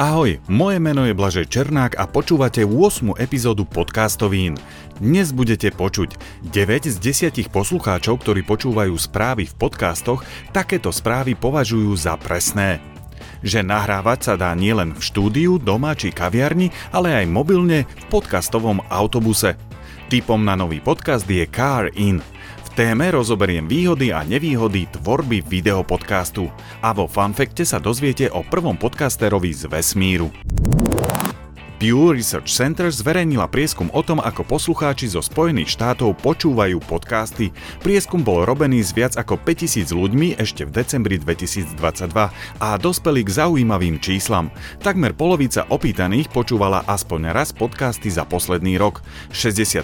Ahoj, moje meno je Blažej Černák a počúvate 8. epizódu podcastovín. Dnes budete počuť 9 z 10 poslucháčov, ktorí počúvajú správy v podcastoch, takéto správy považujú za presné. Že nahrávať sa dá nielen v štúdiu, doma či kaviarni, ale aj mobilne v podcastovom autobuse. Tipom na nový podcast je CARIN. V téme rozoberiem výhody a nevýhody tvorby videopodcastu. A vo fanfekte sa dozviete o prvom podcasterovi z vesmíru. Pew Research Center zverejnila prieskum o tom, ako poslucháči zo Spojených štátov počúvajú podcasty. Prieskum bol robený s viac ako 5000 ľuďmi ešte v decembri 2022 a dospeli k zaujímavým číslam. Takmer polovica opýtaných počúvala aspoň raz podcasty za posledný rok. 60%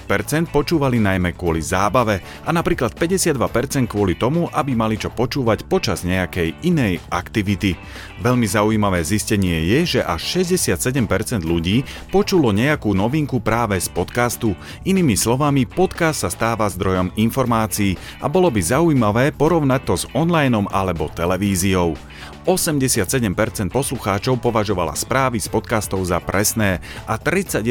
počúvali najmä kvôli zábave a napríklad 52% kvôli tomu, aby mali čo počúvať počas nejakej inej aktivity. Veľmi zaujímavé zistenie je, že až 67% ľudí počulo nejakú novinku práve z podcastu. Inými slovami, podcast sa stáva zdrojom informácií a bolo by zaujímavé porovnať to s onlineom alebo televíziou. 87% poslucháčov považovala správy z podcastov za presné a 31%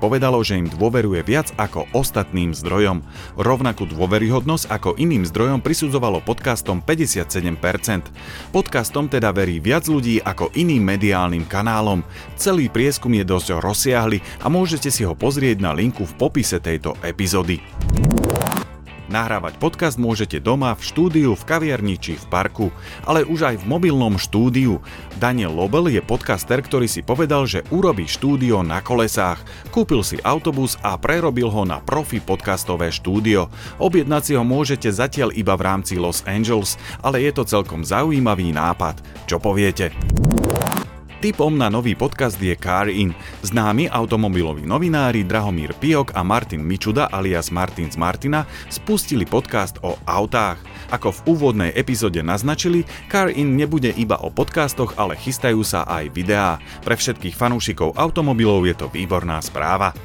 povedalo, že im dôveruje viac ako ostatným zdrojom. Rovnakú dôveryhodnosť ako iným zdrojom prisudzovalo podcastom 57%. Podcastom teda verí viac ľudí ako iným mediálnym kanálom. Celý prieskum je dosť rozsiahly a môžete si ho pozrieť na linku v popise tejto epizódy. Nahrávať podcast môžete doma, v štúdiu, v kaviarni či v parku, ale už aj v mobilnom štúdiu. Daniel Lobel je podcaster, ktorý si povedal, že urobí štúdio na kolesách. Kúpil si autobus a prerobil ho na profi podcastové štúdio. Objednať si ho môžete zatiaľ iba v rámci Los Angeles, ale je to celkom zaujímavý nápad. Čo poviete? Tipom na nový podcast je CARIN. Známi automobiloví novinári Drahomír Piok a Martin Mičuda alias Martin z Martina spustili podcast o autách. Ako v úvodnej epizóde naznačili, CARIN nebude iba o podcastoch, ale chystajú sa aj videá. Pre všetkých fanúšikov automobilov je to výborná správa.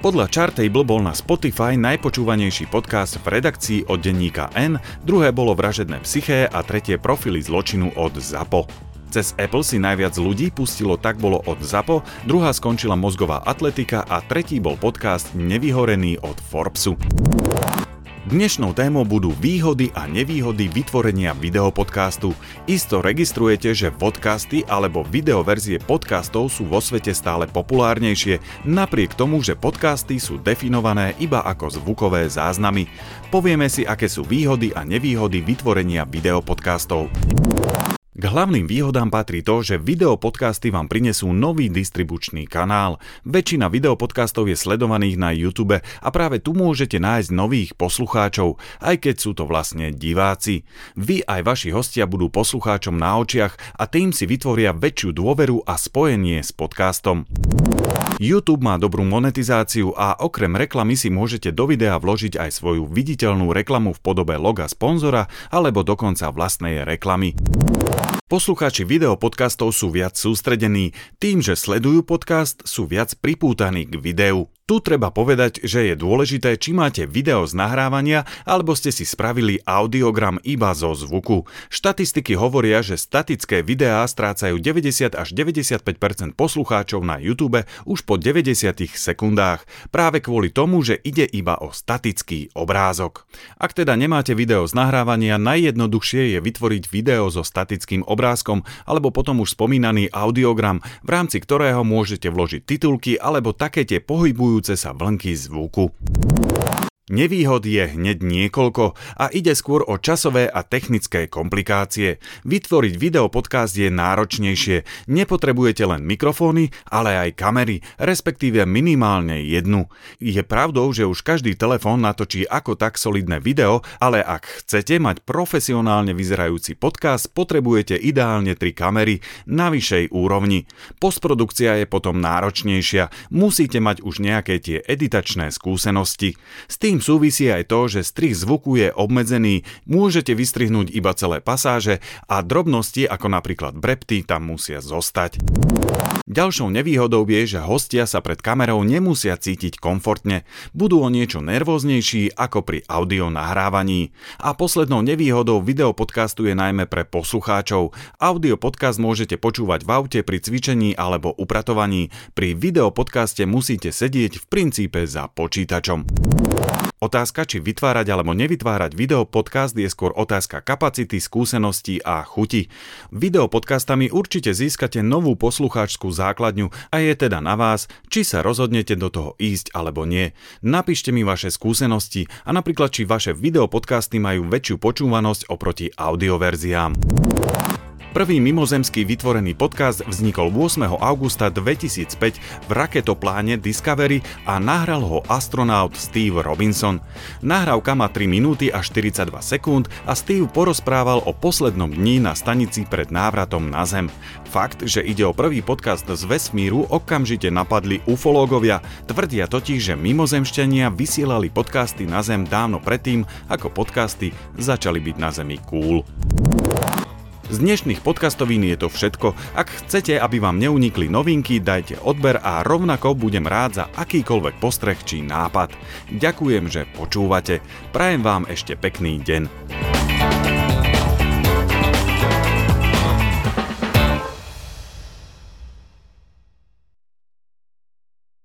Podľa Chartable bol na Spotify najpočúvanejší podcast v redakcii od denníka N, druhé bolo Vražedné psyché a tretie Profily zločinu od ZAPO. Cez Apple si najviac ľudí pustilo Tak bolo od ZAPO, druhá skončila Mozgová atletika a tretí bol podcast Nevyhorený od Forbesu. Dnešnou témou budú výhody a nevýhody vytvorenia videopodcastu. Isto registrujete, že podcasty alebo videoverzie podcastov sú vo svete stále populárnejšie, napriek tomu, že podcasty sú definované iba ako zvukové záznamy. Povieme si, aké sú výhody a nevýhody vytvorenia videopodcastov. K hlavným výhodám patrí to, že videopodcasty vám prinesú nový distribučný kanál. Väčšina videopodcastov je sledovaných na YouTube a práve tu môžete nájsť nových poslucháčov, aj keď sú to vlastne diváci. Vy aj vaši hostia budú poslucháčom na očiach a tým si vytvoria väčšiu dôveru a spojenie s podcastom. YouTube má dobrú monetizáciu a okrem reklamy si môžete do videa vložiť aj svoju viditeľnú reklamu v podobe loga sponzora alebo dokonca vlastnej reklamy. Poslucháči videopodcastov sú viac sústredení, tým, že sledujú podcast, sú viac pripútaní k videu. Tu treba povedať, že je dôležité, či máte video z nahrávania, alebo ste si spravili audiogram iba zo zvuku. Štatistiky hovoria, že statické videá strácajú 90 až 95% poslucháčov na YouTube už po 90 sekundách, práve kvôli tomu, že ide iba o statický obrázok. Ak teda nemáte video z nahrávania, najjednoduchšie je vytvoriť video so statickým obrázkom, alebo potom už spomínaný audiogram, v rámci ktorého môžete vložiť titulky alebo také tie pohybujú sa vlnky zvuku. Nevýhod je hneď niekoľko a ide skôr o časové a technické komplikácie. Vytvoriť videopodcast je náročnejšie. Nepotrebujete len mikrofóny, ale aj kamery, respektíve minimálne jednu. Je pravdou, že už každý telefón natočí ako tak solidné video, ale ak chcete mať profesionálne vyzerajúci podcast, potrebujete ideálne 3 kamery na vyššej úrovni. Postprodukcia je potom náročnejšia. Musíte mať už nejaké tie editačné skúsenosti. S tým súvisí aj to, že strih zvuku je obmedzený, môžete vystrihnúť iba celé pasáže a drobnosti ako napríklad brepty tam musia zostať. Ďalšou nevýhodou je, že hostia sa pred kamerou nemusia cítiť komfortne, budú o niečo nervóznejší ako pri audio nahrávaní. A poslednou nevýhodou videopodcastu je najmä pre poslucháčov. Audio podcast môžete počúvať v aute pri cvičení alebo upratovaní, pri videopodcaste musíte sedieť v princípe za počítačom. Otázka, či vytvárať alebo nevytvárať videopodcast je skôr otázka kapacity, skúseností a chuti. Videopodcastami určite získate novú poslucháčskú základňu a je teda na vás, či sa rozhodnete do toho ísť alebo nie. Napíšte mi vaše skúsenosti a napríklad, či vaše videopodcasty majú väčšiu počúvanosť oproti audioverziám. Prvý mimozemský vytvorený podcast vznikol 8. augusta 2005 v raketopláne Discovery a nahral ho astronaut Steve Robinson. Nahrávka má 3 minúty a 42 sekúnd a Steve porozprával o poslednom dni na stanici pred návratom na Zem. Fakt, že ide o prvý podcast z vesmíru, okamžite napadli ufológovia. Tvrdia totiž, že mimozemšťania vysielali podcasty na Zem dávno predtým, ako podcasty začali byť na Zemi cool. Z dnešných podcastovín je to všetko. Ak chcete, aby vám neunikli novinky, dajte odber a rovnako budem rád za akýkoľvek postreh či nápad. Ďakujem, že počúvate. Prajem vám ešte pekný deň.